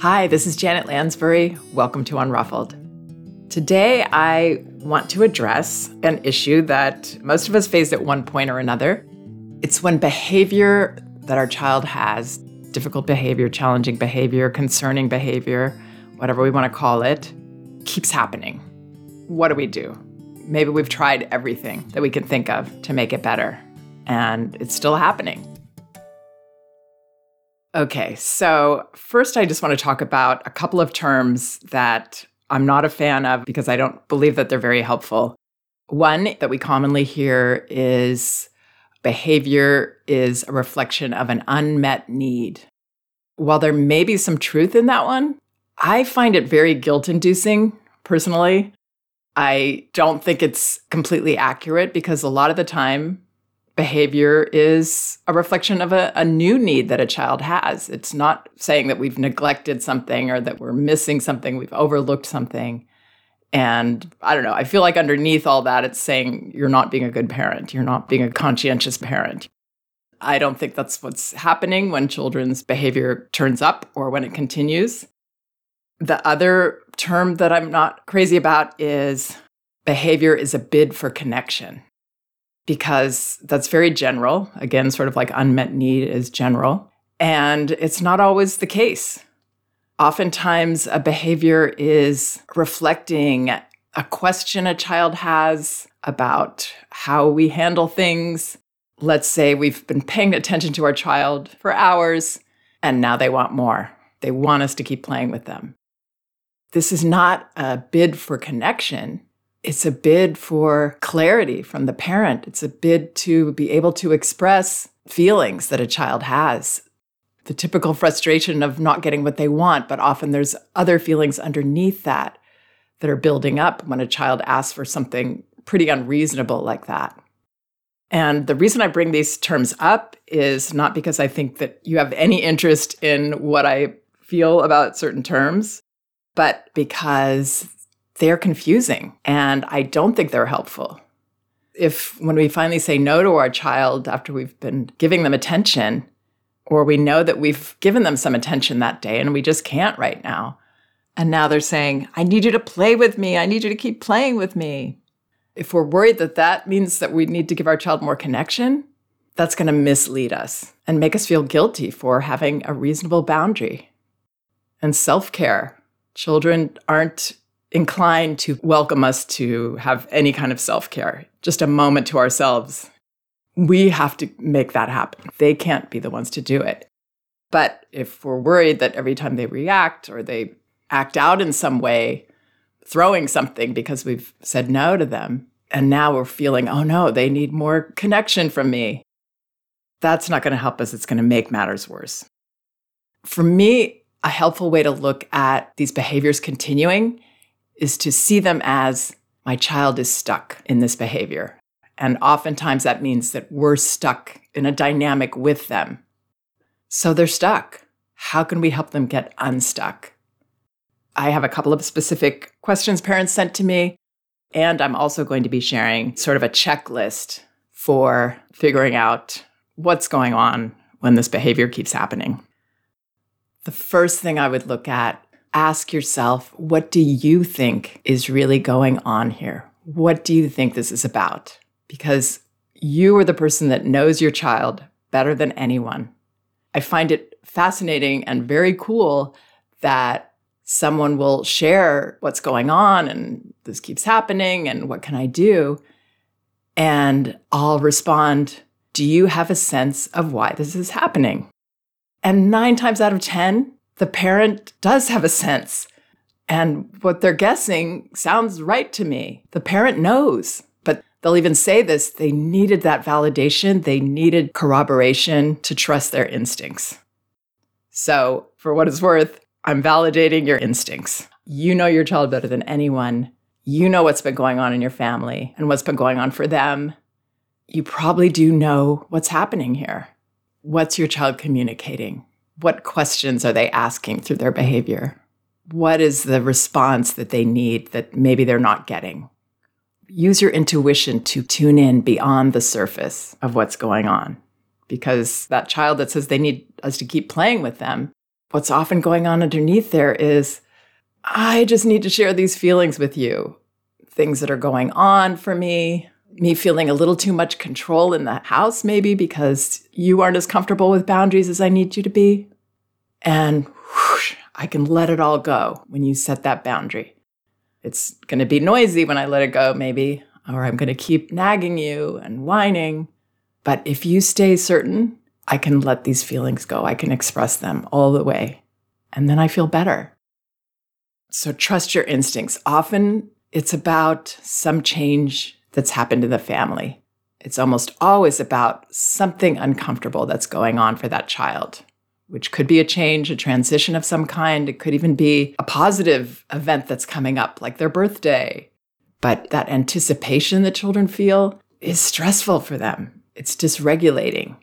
Hi, this is Janet Lansbury. Welcome to Unruffled. Today, I want to address an issue that most of us face at one point or another. It's when behavior that our child has, difficult behavior, challenging behavior, concerning behavior, whatever we want to call it, keeps happening. What do we do? Maybe we've tried everything that we can think of to make it better, and it's still happening. Okay, so first I just want to talk about a couple of terms that I'm not a fan of because I don't believe that they're very helpful. One that we commonly hear is behavior is a reflection of an unmet need. While there may be some truth in that one, I find it very guilt-inducing, personally. I don't think it's completely accurate because a lot of the time, behavior is a reflection of a new need that a child has. It's not saying that we've neglected something or that we're missing something, we've overlooked something. And I don't know, I feel like underneath all that, it's saying you're not being a good parent, you're not being a conscientious parent. I don't think that's what's happening when children's behavior turns up or when it continues. The other term that I'm not crazy about is behavior is a bid for connection. Because that's very general. Again, sort of like unmet need is general. And it's not always the case. Oftentimes, a behavior is reflecting a question a child has about how we handle things. Let's say we've been paying attention to our child for hours, and now they want more. They want us to keep playing with them. This is not a bid for connection. It's a bid for clarity from the parent. It's a bid to be able to express feelings that a child has. The typical frustration of not getting what they want, but often there's other feelings underneath that are building up when a child asks for something pretty unreasonable like that. And the reason I bring these terms up is not because I think that you have any interest in what I feel about certain terms, but because they're confusing, and I don't think they're helpful. If when we finally say no to our child after we've been giving them attention, or we know that we've given them some attention that day and we just can't right now, and now they're saying, I need you to play with me, I need you to keep playing with me. If we're worried that that means that we need to give our child more connection, that's going to mislead us and make us feel guilty for having a reasonable boundary. And self-care. Children aren't inclined to welcome us to have any kind of self-care, just a moment to ourselves. We have to make that happen. They can't be the ones to do it. But if we're worried that every time they react or they act out in some way, throwing something because we've said no to them, and now we're feeling, oh no, they need more connection from me, that's not going to help us. It's going to make matters worse. For me, a helpful way to look at these behaviors continuing is to see them as, my child is stuck in this behavior. And oftentimes that means that we're stuck in a dynamic with them. So they're stuck. How can we help them get unstuck? I have a couple of specific questions parents sent to me, and I'm also going to be sharing sort of a checklist for figuring out what's going on when this behavior keeps happening. The first thing I would look at, ask yourself, what do you think is really going on here? What do you think this is about? Because you are the person that knows your child better than anyone. I find it fascinating and very cool that someone will share what's going on and this keeps happening and what can I do? And I'll respond, do you have a sense of why this is happening? And 9 times out of 10, the parent does have a sense, and what they're guessing sounds right to me. The parent knows, but they'll even say this, they needed that validation, they needed corroboration to trust their instincts. So, for what it's worth, I'm validating your instincts. You know your child better than anyone. You know what's been going on in your family and what's been going on for them. You probably do know what's happening here. What's your child communicating? What questions are they asking through their behavior? What is the response that they need that maybe they're not getting? Use your intuition to tune in beyond the surface of what's going on. Because that child that says they need us to keep playing with them what's often going on underneath there is, I just need to share these feelings with you. Things that are going on for me, me feeling a little too much control in the house maybe because you aren't as comfortable with boundaries as I need you to be. And whoosh, I can let it all go when you set that boundary. It's going to be noisy when I let it go maybe, or I'm going to keep nagging you and whining. But if you stay certain, I can let these feelings go. I can express them all the way. And then I feel better. So trust your instincts. Often it's about some change that's happened in the family. It's almost always about something uncomfortable that's going on for that child, which could be a change, a transition of some kind. It could even be a positive event that's coming up, like their birthday. But that anticipation that children feel is stressful for them. It's dysregulating.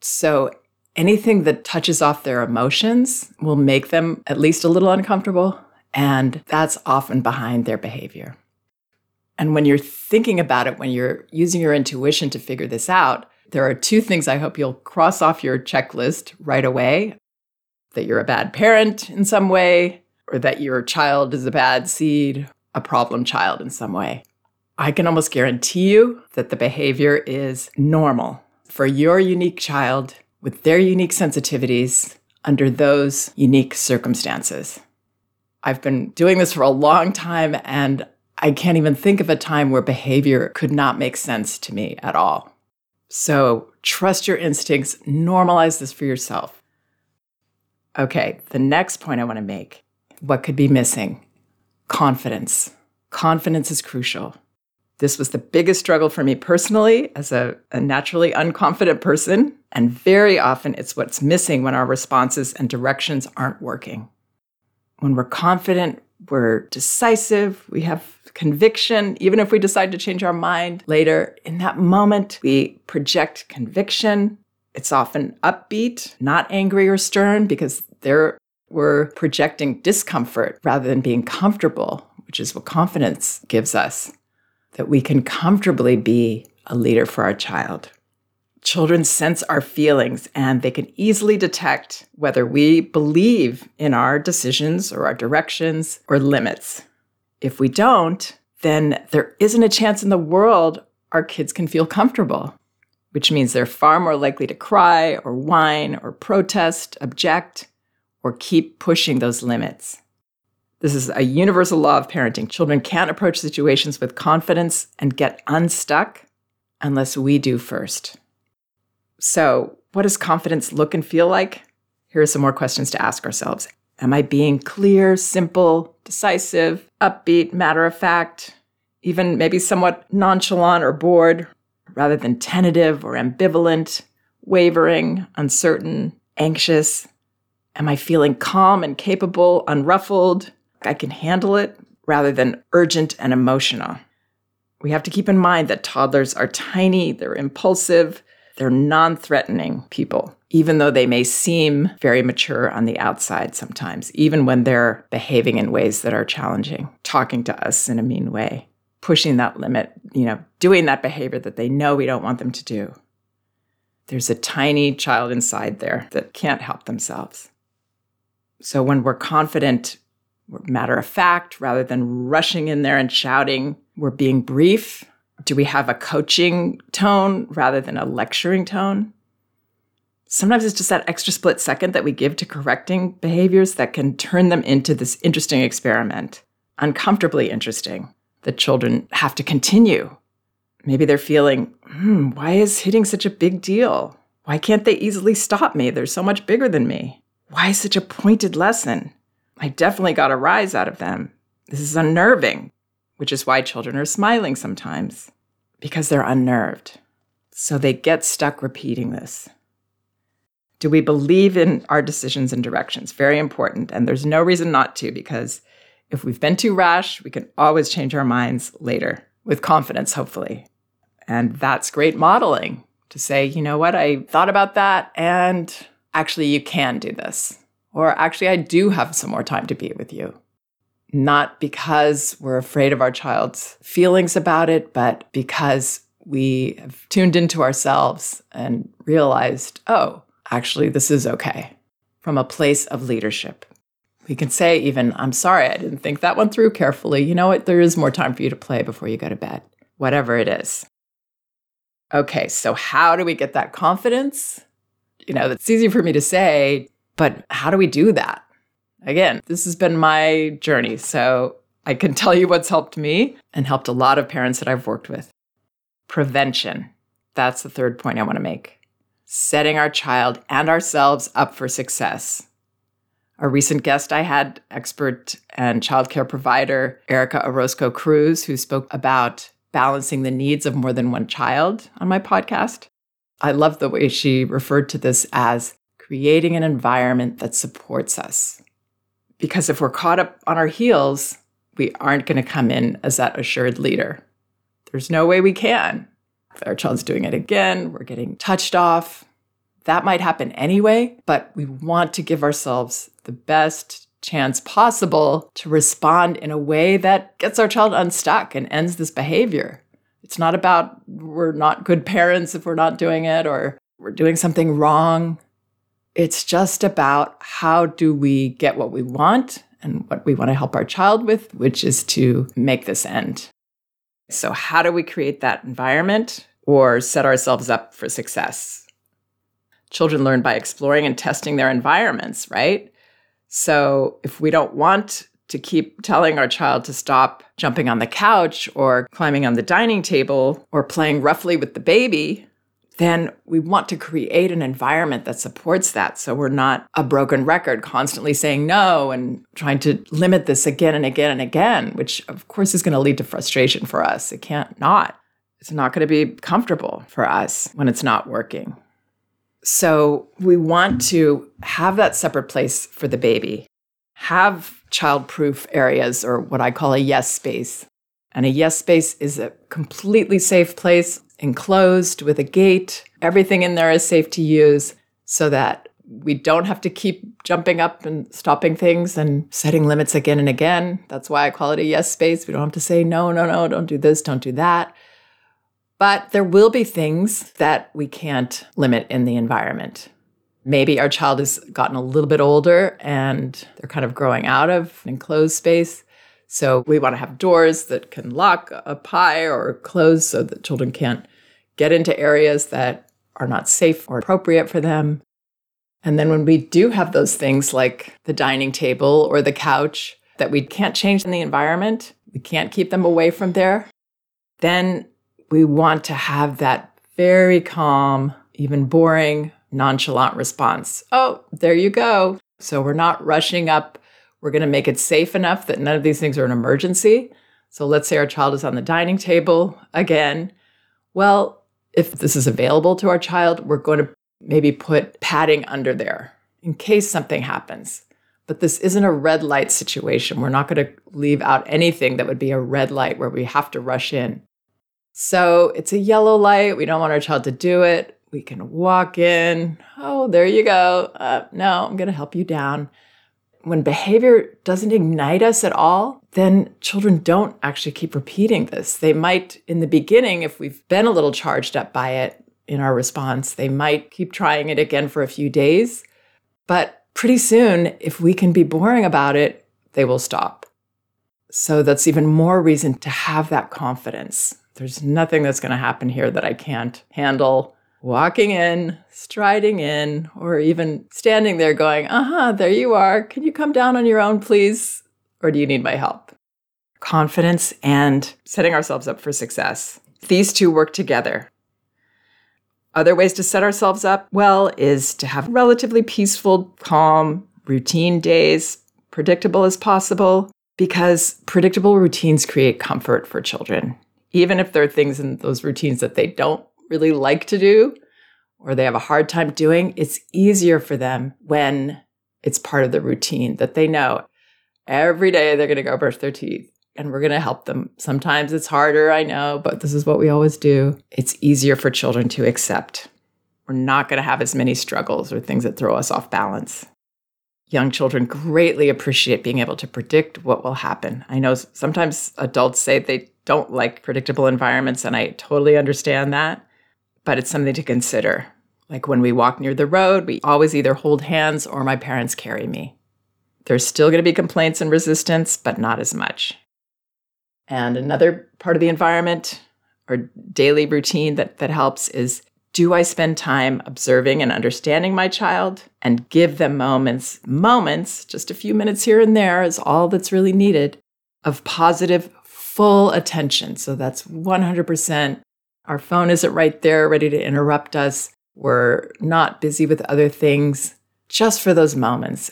So anything that touches off their emotions will make them at least a little uncomfortable, and that's often behind their behavior. And when you're thinking about it, when you're using your intuition to figure this out, there are two things I hope you'll cross off your checklist right away: that you're a bad parent in some way, or that your child is a bad seed, a problem child in some way. I can almost guarantee you that the behavior is normal for your unique child with their unique sensitivities under those unique circumstances. I've been doing this for a long time, and I can't even think of a time where behavior could not make sense to me at all. So trust your instincts, normalize this for yourself. Okay, the next point I want to make, what could be missing? Confidence. Confidence is crucial. This was the biggest struggle for me personally as a naturally unconfident person, and very often it's what's missing when our responses and directions aren't working. When we're confident, we're decisive, we have conviction, even if we decide to change our mind later. In that moment, we project conviction. It's often upbeat, not angry or stern, because there we're projecting discomfort rather than being comfortable, which is what confidence gives us, that we can comfortably be a leader for our child. Children sense our feelings, and they can easily detect whether we believe in our decisions or our directions or limits. If we don't, then there isn't a chance in the world our kids can feel comfortable, which means they're far more likely to cry or whine or protest, object, or keep pushing those limits. This is a universal law of parenting. Children can't approach situations with confidence and get unstuck unless we do first. So what does confidence look and feel like? Here are some more questions to ask ourselves. Am I being clear, simple, decisive, upbeat, matter-of-fact, even maybe somewhat nonchalant or bored, rather than tentative or ambivalent, wavering, uncertain, anxious? Am I feeling calm and capable, unruffled, I can handle it, rather than urgent and emotional? We have to keep in mind that toddlers are tiny, they're impulsive, they're non-threatening people, even though they may seem very mature on the outside sometimes, even when they're behaving in ways that are challenging, talking to us in a mean way, pushing that limit, doing that behavior that they know we don't want them to do. There's a tiny child inside there that can't help themselves. So when we're confident, we're matter of fact, rather than rushing in there and shouting, we're being brief. Do we have a coaching tone rather than a lecturing tone? Sometimes it's just that extra split second that we give to correcting behaviors that can turn them into this interesting experiment, uncomfortably interesting, that children have to continue. Maybe they're feeling, why is hitting such a big deal? Why can't they easily stop me? They're so much bigger than me. Why such a pointed lesson? I definitely got a rise out of them. This is unnerving, which is why children are smiling sometimes, because they're unnerved. So they get stuck repeating this. Do we believe in our decisions and directions? Very important, and there's no reason not to, because if we've been too rash, we can always change our minds later, with confidence, hopefully. And that's great modeling, to say, you know what, I thought about that, and actually you can do this. Or actually I do have some more time to be with you. Not because we're afraid of our child's feelings about it, but because we have tuned into ourselves and realized, oh, actually, this is okay. from a place of leadership. We can say even, I'm sorry, I didn't think that one through carefully. You know what? There is more time for you to play before you go to bed, whatever it is. Okay, so how do we get that confidence? You know, that's easy for me to say, but how do we do that? Again, this has been my journey, so I can tell you what's helped me and helped a lot of parents that I've worked with. Prevention. That's the third point I want to make. Setting our child and ourselves up for success. A recent guest I had, expert and childcare provider Erica Orozco Cruz, who spoke about balancing the needs of more than one child on my podcast. I love the way she referred to this as creating an environment that supports us. Because if we're caught up on our heels, we aren't going to come in as that assured leader. There's no way we can. If our child's doing it again, we're getting touched off. That might happen anyway, but we want to give ourselves the best chance possible to respond in a way that gets our child unstuck and ends this behavior. It's not about we're not good parents if we're not doing it or we're doing something wrong. It's just about how do we get what we want and what we want to help our child with, which is to make this end. So how do we create that environment or set ourselves up for success? Children learn by exploring and testing their environments, right? So if we don't want to keep telling our child to stop jumping on the couch or climbing on the dining table or playing roughly with the baby, then we want to create an environment that supports that. So we're not a broken record constantly saying no and trying to limit this again and again and again, which of course is going to lead to frustration for us. It can't not. It's not going to be comfortable for us when it's not working. So we want to have that separate place for the baby, have childproof areas or what I call a yes space. And a yes space is a completely safe place, enclosed with a gate. Everything in there is safe to use so that we don't have to keep jumping up and stopping things and setting limits again and again. That's why I call it a yes space. We don't have to say, no, don't do this, don't do that. But there will be things that we can't limit in the environment. Maybe our child has gotten a little bit older and they're kind of growing out of an enclosed space. So we want to have doors that can lock up high or close so that children can't get into areas that are not safe or appropriate for them. And then when we do have those things like the dining table or the couch that we can't change in the environment, we can't keep them away from there, then we want to have that very calm, even boring, nonchalant response. Oh, there you go. So we're not rushing up. We're going to make it safe enough that none of these things are an emergency. So let's say our child is on the dining table again. Well, if this is available to our child, we're going to maybe put padding under there in case something happens. But this isn't a red light situation. We're not going to leave out anything that would be a red light where we have to rush in. So it's a yellow light. We don't want our child to do it. We can walk in. Oh, there you go. No, I'm going to help you down. When behavior doesn't ignite us at all, then children don't actually keep repeating this. They might, in the beginning, if we've been a little charged up by it in our response, they might keep trying it again for a few days. But pretty soon, if we can be boring about it, they will stop. So that's even more reason to have that confidence. There's nothing that's going to happen here that I can't handle. Walking in, striding in, or even standing there going, there you are. Can you come down on your own, please? Or do you need my help? Confidence and setting ourselves up for success. These two work together. Other ways to set ourselves up well is to have relatively peaceful, calm, routine days, predictable as possible, because predictable routines create comfort for children. Even if there are things in those routines that they don't really like to do or they have a hard time doing, it's easier for them when it's part of the routine that they know. Every day they're going to go brush their teeth and we're going to help them. Sometimes it's harder, I know, but this is what we always do. It's easier for children to accept. We're not going to have as many struggles or things that throw us off balance. Young children greatly appreciate being able to predict what will happen. I know sometimes adults say they don't like predictable environments, and I totally understand that. But it's something to consider. Like when we walk near the road, we always either hold hands or my parents carry me. There's still going to be complaints and resistance, but not as much. And another part of the environment or daily routine that helps is, do I spend time observing and understanding my child and give them moments, just a few minutes here and there is all that's really needed, of positive, full attention. So that's 100%. Our phone isn't right there ready to interrupt us. We're not busy with other things, just for those moments.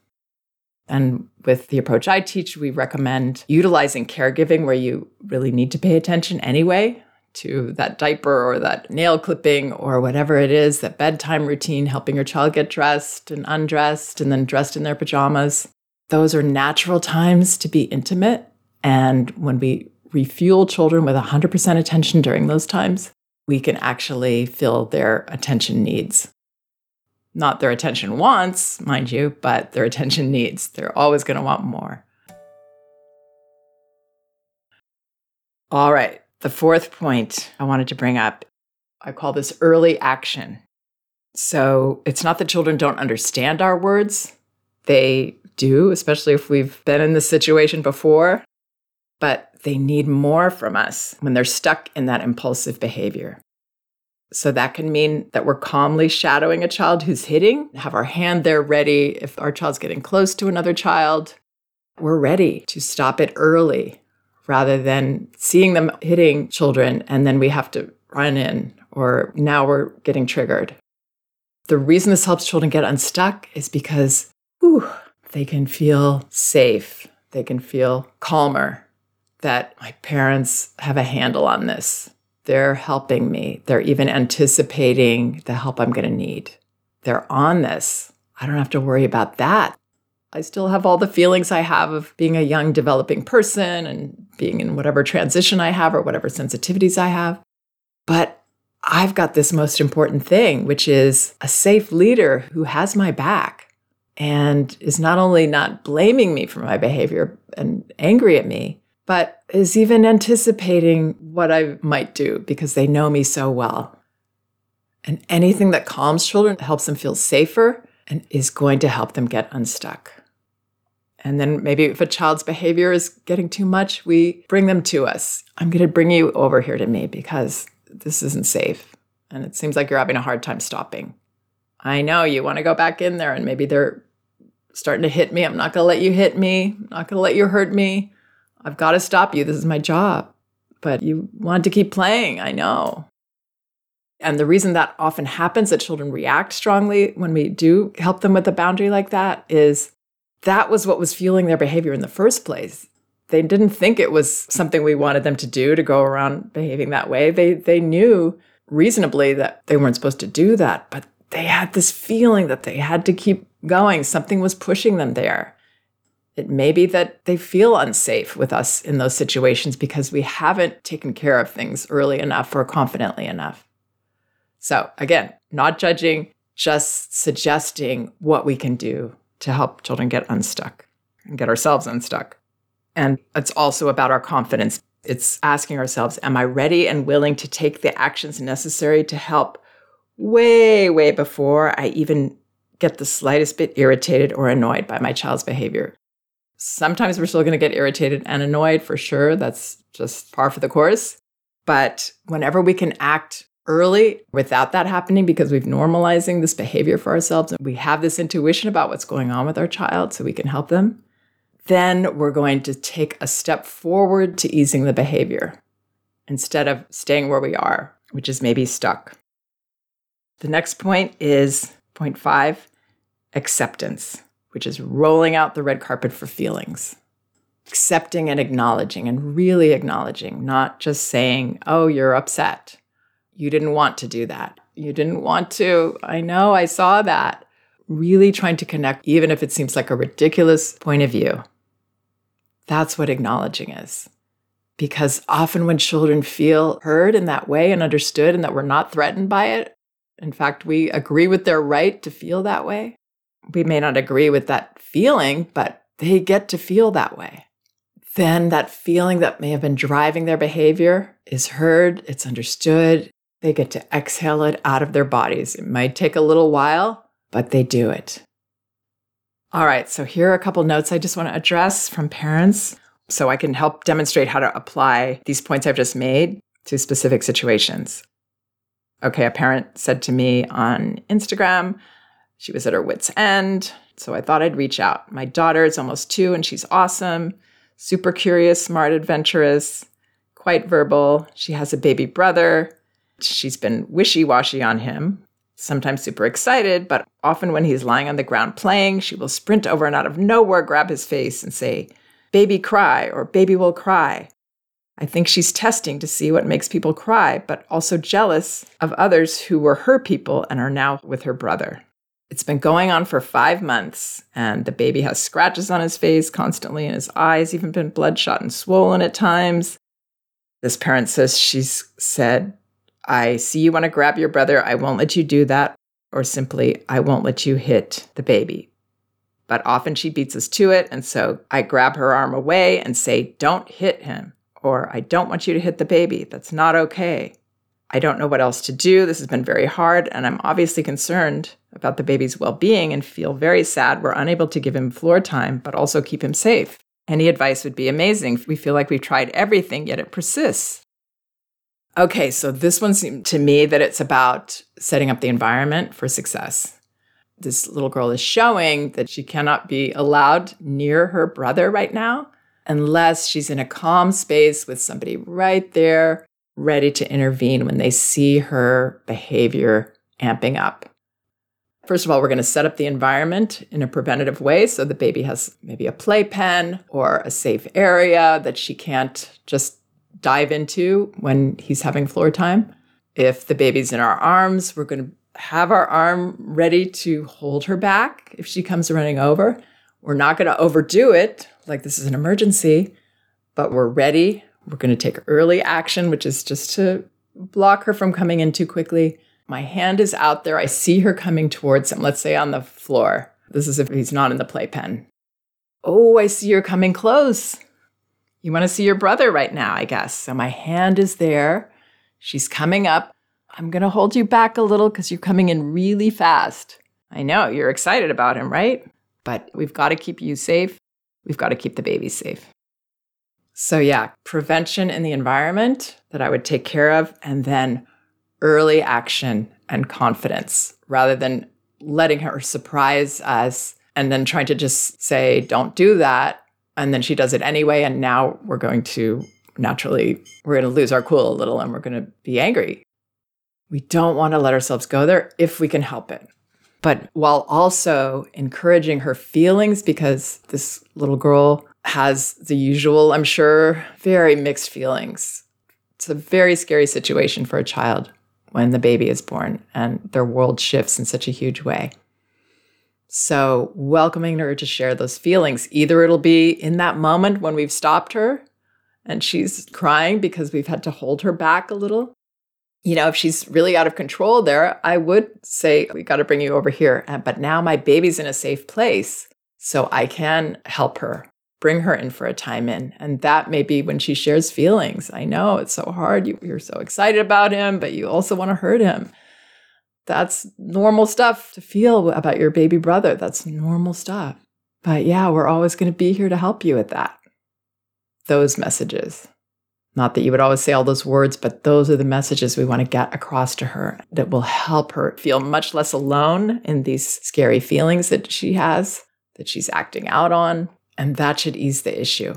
And with the approach I teach, we recommend utilizing caregiving where you really need to pay attention anyway, to that diaper or that nail clipping or whatever it is, that bedtime routine, helping your child get dressed and undressed and then dressed in their pajamas. Those are natural times to be intimate. And when we refuel children with 100% attention during those times, we can actually fill their attention needs. Not their attention wants, mind you, but their attention needs. They're always going to want more. All right, the fourth point I wanted to bring up, I call this early action. So it's not that children don't understand our words. They do, especially if we've been in this situation before. But they need more from us when they're stuck in that impulsive behavior. So that can mean that we're calmly shadowing a child who's hitting, have our hand there ready. If our child's getting close to another child, we're ready to stop it early rather than seeing them hitting children and then we have to run in or now we're getting triggered. The reason this helps children get unstuck is because they can feel safe. They can feel calmer. That my parents have a handle on this. They're helping me. They're even anticipating the help I'm going to need. They're on this. I don't have to worry about that. I still have all the feelings I have of being a young, developing person and being in whatever transition I have or whatever sensitivities I have. But I've got this most important thing, which is a safe leader who has my back and is not only not blaming me for my behavior and angry at me, but is even anticipating what I might do because they know me so well. And anything that calms children, helps them feel safer, and is going to help them get unstuck. And then maybe if a child's behavior is getting too much, we bring them to us. I'm going to bring you over here to me because this isn't safe. And it seems like you're having a hard time stopping. I know you want to go back in there and maybe they're starting to hit me. I'm not going to let you hit me. I'm not going to let you hurt me. I've got to stop you. This is my job. But you want to keep playing, I know. And the reason that often happens, that children react strongly when we do help them with a boundary like that, is that was what was fueling their behavior in the first place. They didn't think it was something we wanted them to do, to go around behaving that way. They knew reasonably that they weren't supposed to do that, but they had this feeling that they had to keep going. Something was pushing them there. It may be that they feel unsafe with us in those situations because we haven't taken care of things early enough or confidently enough. So again, not judging, just suggesting what we can do to help children get unstuck and get ourselves unstuck. And it's also about our confidence. It's asking ourselves, am I ready and willing to take the actions necessary to help way before I even get the slightest bit irritated or annoyed by my child's behavior? Sometimes we're still going to get irritated and annoyed for sure. That's just par for the course. But whenever we can act early without that happening, because we've normalizing this behavior for ourselves and we have this intuition about what's going on with our child so we can help them, then we're going to take a step forward to easing the behavior instead of staying where we are, which is maybe stuck. The next point is point 5, acceptance, which is rolling out the red carpet for feelings. Accepting and acknowledging, and really acknowledging, not just saying, oh, you're upset. You didn't want to do that. You didn't want to. I know, I saw that. Really trying to connect, even if it seems like a ridiculous point of view. That's what acknowledging is. Because often when children feel heard in that way and understood and that we're not threatened by it, in fact, we agree with their right to feel that way. We may not agree with that feeling, but they get to feel that way. Then that feeling that may have been driving their behavior is heard, it's understood, They get to exhale it out of their bodies. It might take a little while, but they do it. All right, so here are a couple notes I just want to address from parents so I can help demonstrate how to apply these points I've just made to specific situations. Okay, a parent said to me on Instagram, she was at her wit's end, so I thought I'd reach out. My daughter is almost 2 and she's awesome, super curious, smart, adventurous, quite verbal. She has a baby brother. She's been wishy-washy on him, sometimes super excited, but often when he's lying on the ground playing, she will sprint over and out of nowhere, grab his face and say, "Baby cry," or "Baby will cry." I think she's testing to see what makes people cry, but also jealous of others who were her people and are now with her brother. It's been going on for 5 months, and the baby has scratches on his face constantly, and his eyes even been bloodshot and swollen at times. This parent says she's said, "I see you want to grab your brother. I won't let you do that," or simply, "I won't let you hit the baby." But often she beats us to it, and so I grab her arm away and say, "Don't hit him," or "I don't want you to hit the baby. That's not okay. I don't know what else to do. This has been very hard, and I'm obviously concerned about the baby's well-being and feel very sad. We're unable to give him floor time, but also keep him safe. Any advice would be amazing. We feel like we've tried everything, yet it persists." Okay, so this one seemed to me that it's about setting up the environment for success. This little girl is showing that she cannot be allowed near her brother right now unless she's in a calm space with somebody right there ready to intervene when they see her behavior amping up. First of all, we're going to set up the environment in a preventative way so the baby has maybe a playpen or a safe area that she can't just dive into when he's having floor time. If the baby's in our arms, we're going to have our arm ready to hold her back if she comes running over. We're not going to overdo it, like this is an emergency, but we're ready. We're going to take early action, which is just to block her from coming in too quickly. My hand is out there. I see her coming towards him, let's say on the floor. This is if he's not in the playpen. "Oh, I see you're coming close. You want to see your brother right now, I guess." So my hand is there. She's coming up. "I'm going to hold you back a little because you're coming in really fast. I know you're excited about him, right? But we've got to keep you safe. We've got to keep the baby safe." So yeah, prevention in the environment that I would take care of, and then early action and confidence rather than letting her surprise us and then trying to just say, "Don't do that." And then she does it anyway, and now we're going to naturally lose our cool a little, and we're going to be angry. We don't want to let ourselves go there if we can help it. But while also encouraging her feelings, because this little girl has the usual, I'm sure, very mixed feelings. It's a very scary situation for a child when the baby is born and their world shifts in such a huge way. So welcoming her to share those feelings, either it'll be in that moment when we've stopped her and she's crying because we've had to hold her back a little. You know, if she's really out of control there, I would say, "We got to bring you over here. But now my baby's in a safe place, so I can help her, bring her in for a time in." And that may be when she shares feelings. "I know it's so hard. You're so excited about him, but you also want to hurt him." That's normal stuff to feel about your baby brother. That's normal stuff. But yeah, we're always going to be here to help you with that. Those messages. Not that you would always say all those words, but those are the messages we want to get across to her that will help her feel much less alone in these scary feelings that she has, that she's acting out on, and that should ease the issue.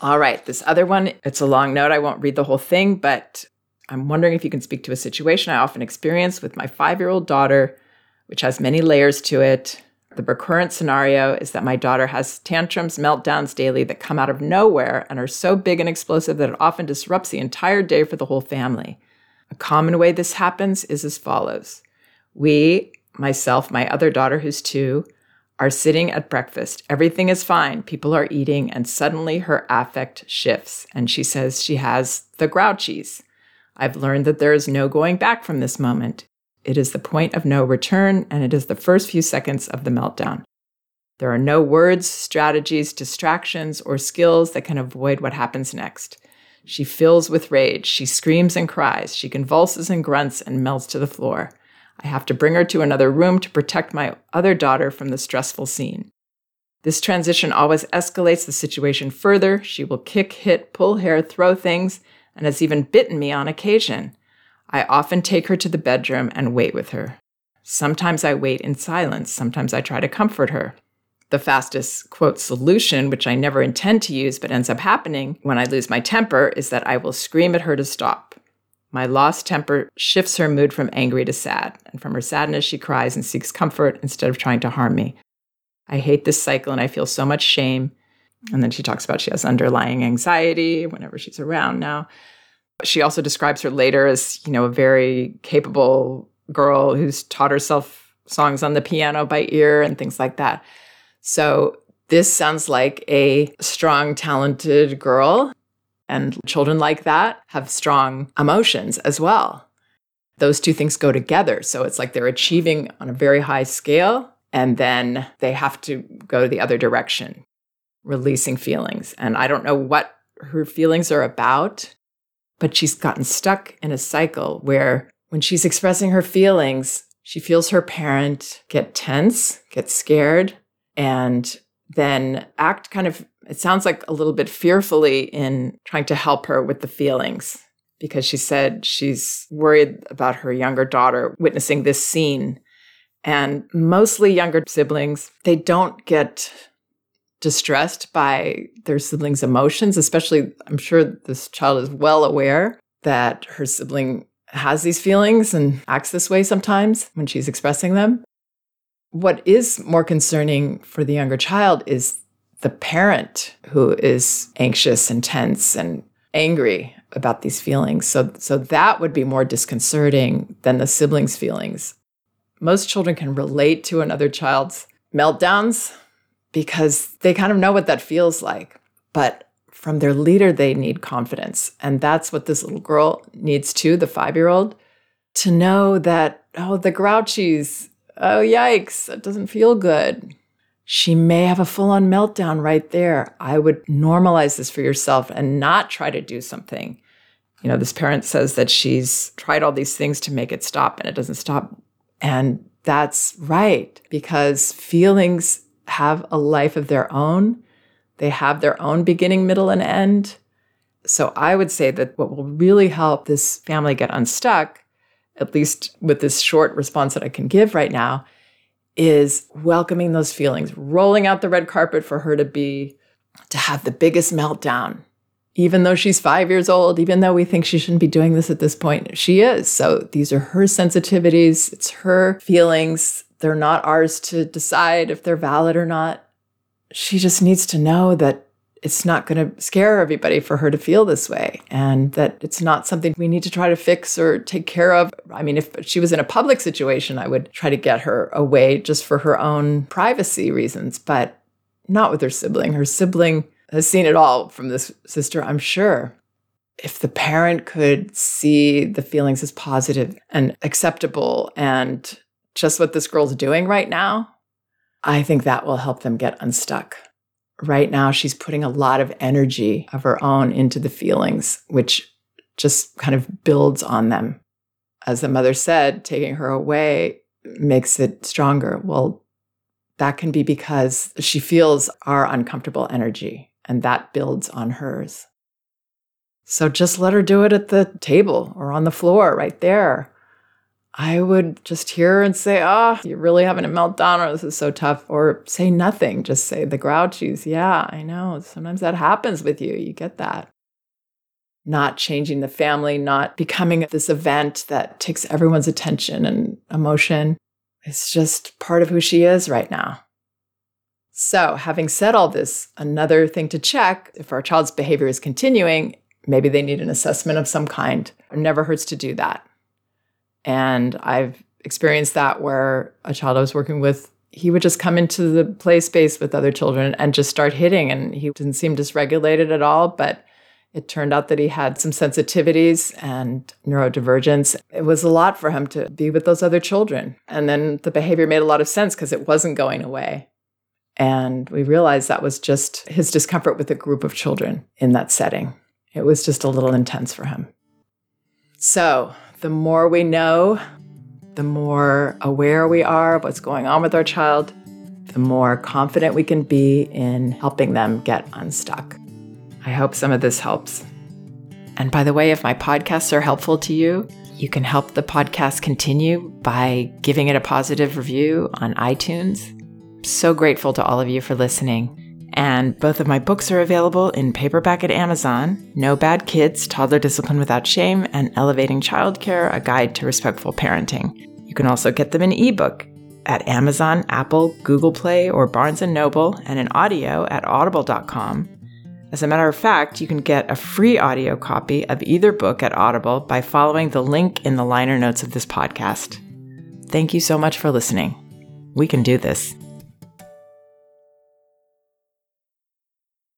All right, this other one, it's a long note. I won't read the whole thing, but I'm wondering if you can speak to a situation I often experience with my 5-year-old daughter, which has many layers to it. The recurrent scenario is that my daughter has tantrums, meltdowns daily that come out of nowhere and are so big and explosive that it often disrupts the entire day for the whole family. A common way this happens is as follows. We, myself, my other daughter who's 2, are sitting at breakfast. Everything is fine. People are eating, and suddenly her affect shifts, and she says she has the grouchies. I've learned that there is no going back from this moment. It is the point of no return, and it is the first few seconds of the meltdown. There are no words, strategies, distractions, or skills that can avoid what happens next. She fills with rage. She screams and cries. She convulses and grunts and melts to the floor. I have to bring her to another room to protect my other daughter from the stressful scene. This transition always escalates the situation further. She will kick, hit, pull hair, throw things, and has even bitten me on occasion. I often take her to the bedroom and wait with her. Sometimes I wait in silence. Sometimes I try to comfort her. The fastest, quote, solution, which I never intend to use but ends up happening when I lose my temper, is that I will scream at her to stop. My lost temper shifts her mood from angry to sad, and from her sadness she cries and seeks comfort instead of trying to harm me. I hate this cycle and I feel so much shame. And then she talks about she has underlying anxiety whenever she's around now. She also describes her later as, a very capable girl who's taught herself songs on the piano by ear and things like that. So this sounds like a strong, talented girl, and children like that have strong emotions as well. Those two things go together. So it's like they're achieving on a very high scale, and then they have to go the other direction, releasing feelings. And I don't know what her feelings are about, but she's gotten stuck in a cycle where when she's expressing her feelings, she feels her parent get tense, get scared, and then act kind of, it sounds like a little bit fearfully in trying to help her with the feelings, because she said she's worried about her younger daughter witnessing this scene. And mostly younger siblings, they don't get distressed by their siblings' emotions, especially, I'm sure this child is well aware that her sibling has these feelings and acts this way sometimes when she's expressing them. What is more concerning for the younger child is the parent who is anxious and tense and angry about these feelings. So that would be more disconcerting than the siblings' feelings. Most children can relate to another child's meltdowns because they kind of know what that feels like. But from their leader, they need confidence. And that's what this little girl needs too, the 5-year-old, to know that, oh, the grouchies, oh, yikes, it doesn't feel good. She may have a full-on meltdown right there. I would normalize this for yourself and not try to do something. This parent says that she's tried all these things to make it stop and it doesn't stop. And that's right, because feelings have a life of their own. They have their own beginning, middle, and end. So I would say that what will really help this family get unstuck, at least with this short response that I can give right now, is welcoming those feelings, rolling out the red carpet for her to have the biggest meltdown. Even though she's 5 years old, even though we think she shouldn't be doing this at this point, she is. So these are her sensitivities. It's her feelings. They're not ours to decide if they're valid or not. She just needs to know that it's not going to scare everybody for her to feel this way, and that it's not something we need to try to fix or take care of. I mean, if she was in a public situation, I would try to get her away just for her own privacy reasons, but not with her sibling. Her sibling has seen it all from this sister, I'm sure. If the parent could see the feelings as positive and acceptable and just what this girl's doing right now, I think that will help them get unstuck. Right now, she's putting a lot of energy of her own into the feelings, which just kind of builds on them. As the mother said, taking her away makes it stronger. Well, that can be because she feels our uncomfortable energy, and that builds on hers. So just let her do it at the table or on the floor right there. I would just hear her and say, oh, you're really having a meltdown, or this is so tough, or say nothing. Just say the grouchies. Yeah, I know. Sometimes that happens with you. You get that. Not changing the family, not becoming this event that takes everyone's attention and emotion. It's just part of who she is right now. So having said all this, another thing to check, if our child's behavior is continuing, maybe they need an assessment of some kind. It never hurts to do that. And I've experienced that where a child I was working with, he would just come into the play space with other children and just start hitting. And he didn't seem dysregulated at all, but it turned out that he had some sensitivities and neurodivergence. It was a lot for him to be with those other children. And then the behavior made a lot of sense because it wasn't going away. And we realized that was just his discomfort with a group of children in that setting. It was just a little intense for him. So the more we know, the more aware we are of what's going on with our child, the more confident we can be in helping them get unstuck. I hope some of this helps. And by the way, if my podcasts are helpful to you, you can help the podcast continue by giving it a positive review on iTunes. I'm so grateful to all of you for listening. And both of my books are available in paperback at Amazon, No Bad Kids, Toddler Discipline Without Shame, and Elevating Childcare, A Guide to Respectful Parenting. You can also get them in ebook at Amazon, Apple, Google Play, or Barnes & Noble, and in audio at audible.com. As a matter of fact, you can get a free audio copy of either book at Audible by following the link in the liner notes of this podcast. Thank you so much for listening. We can do this.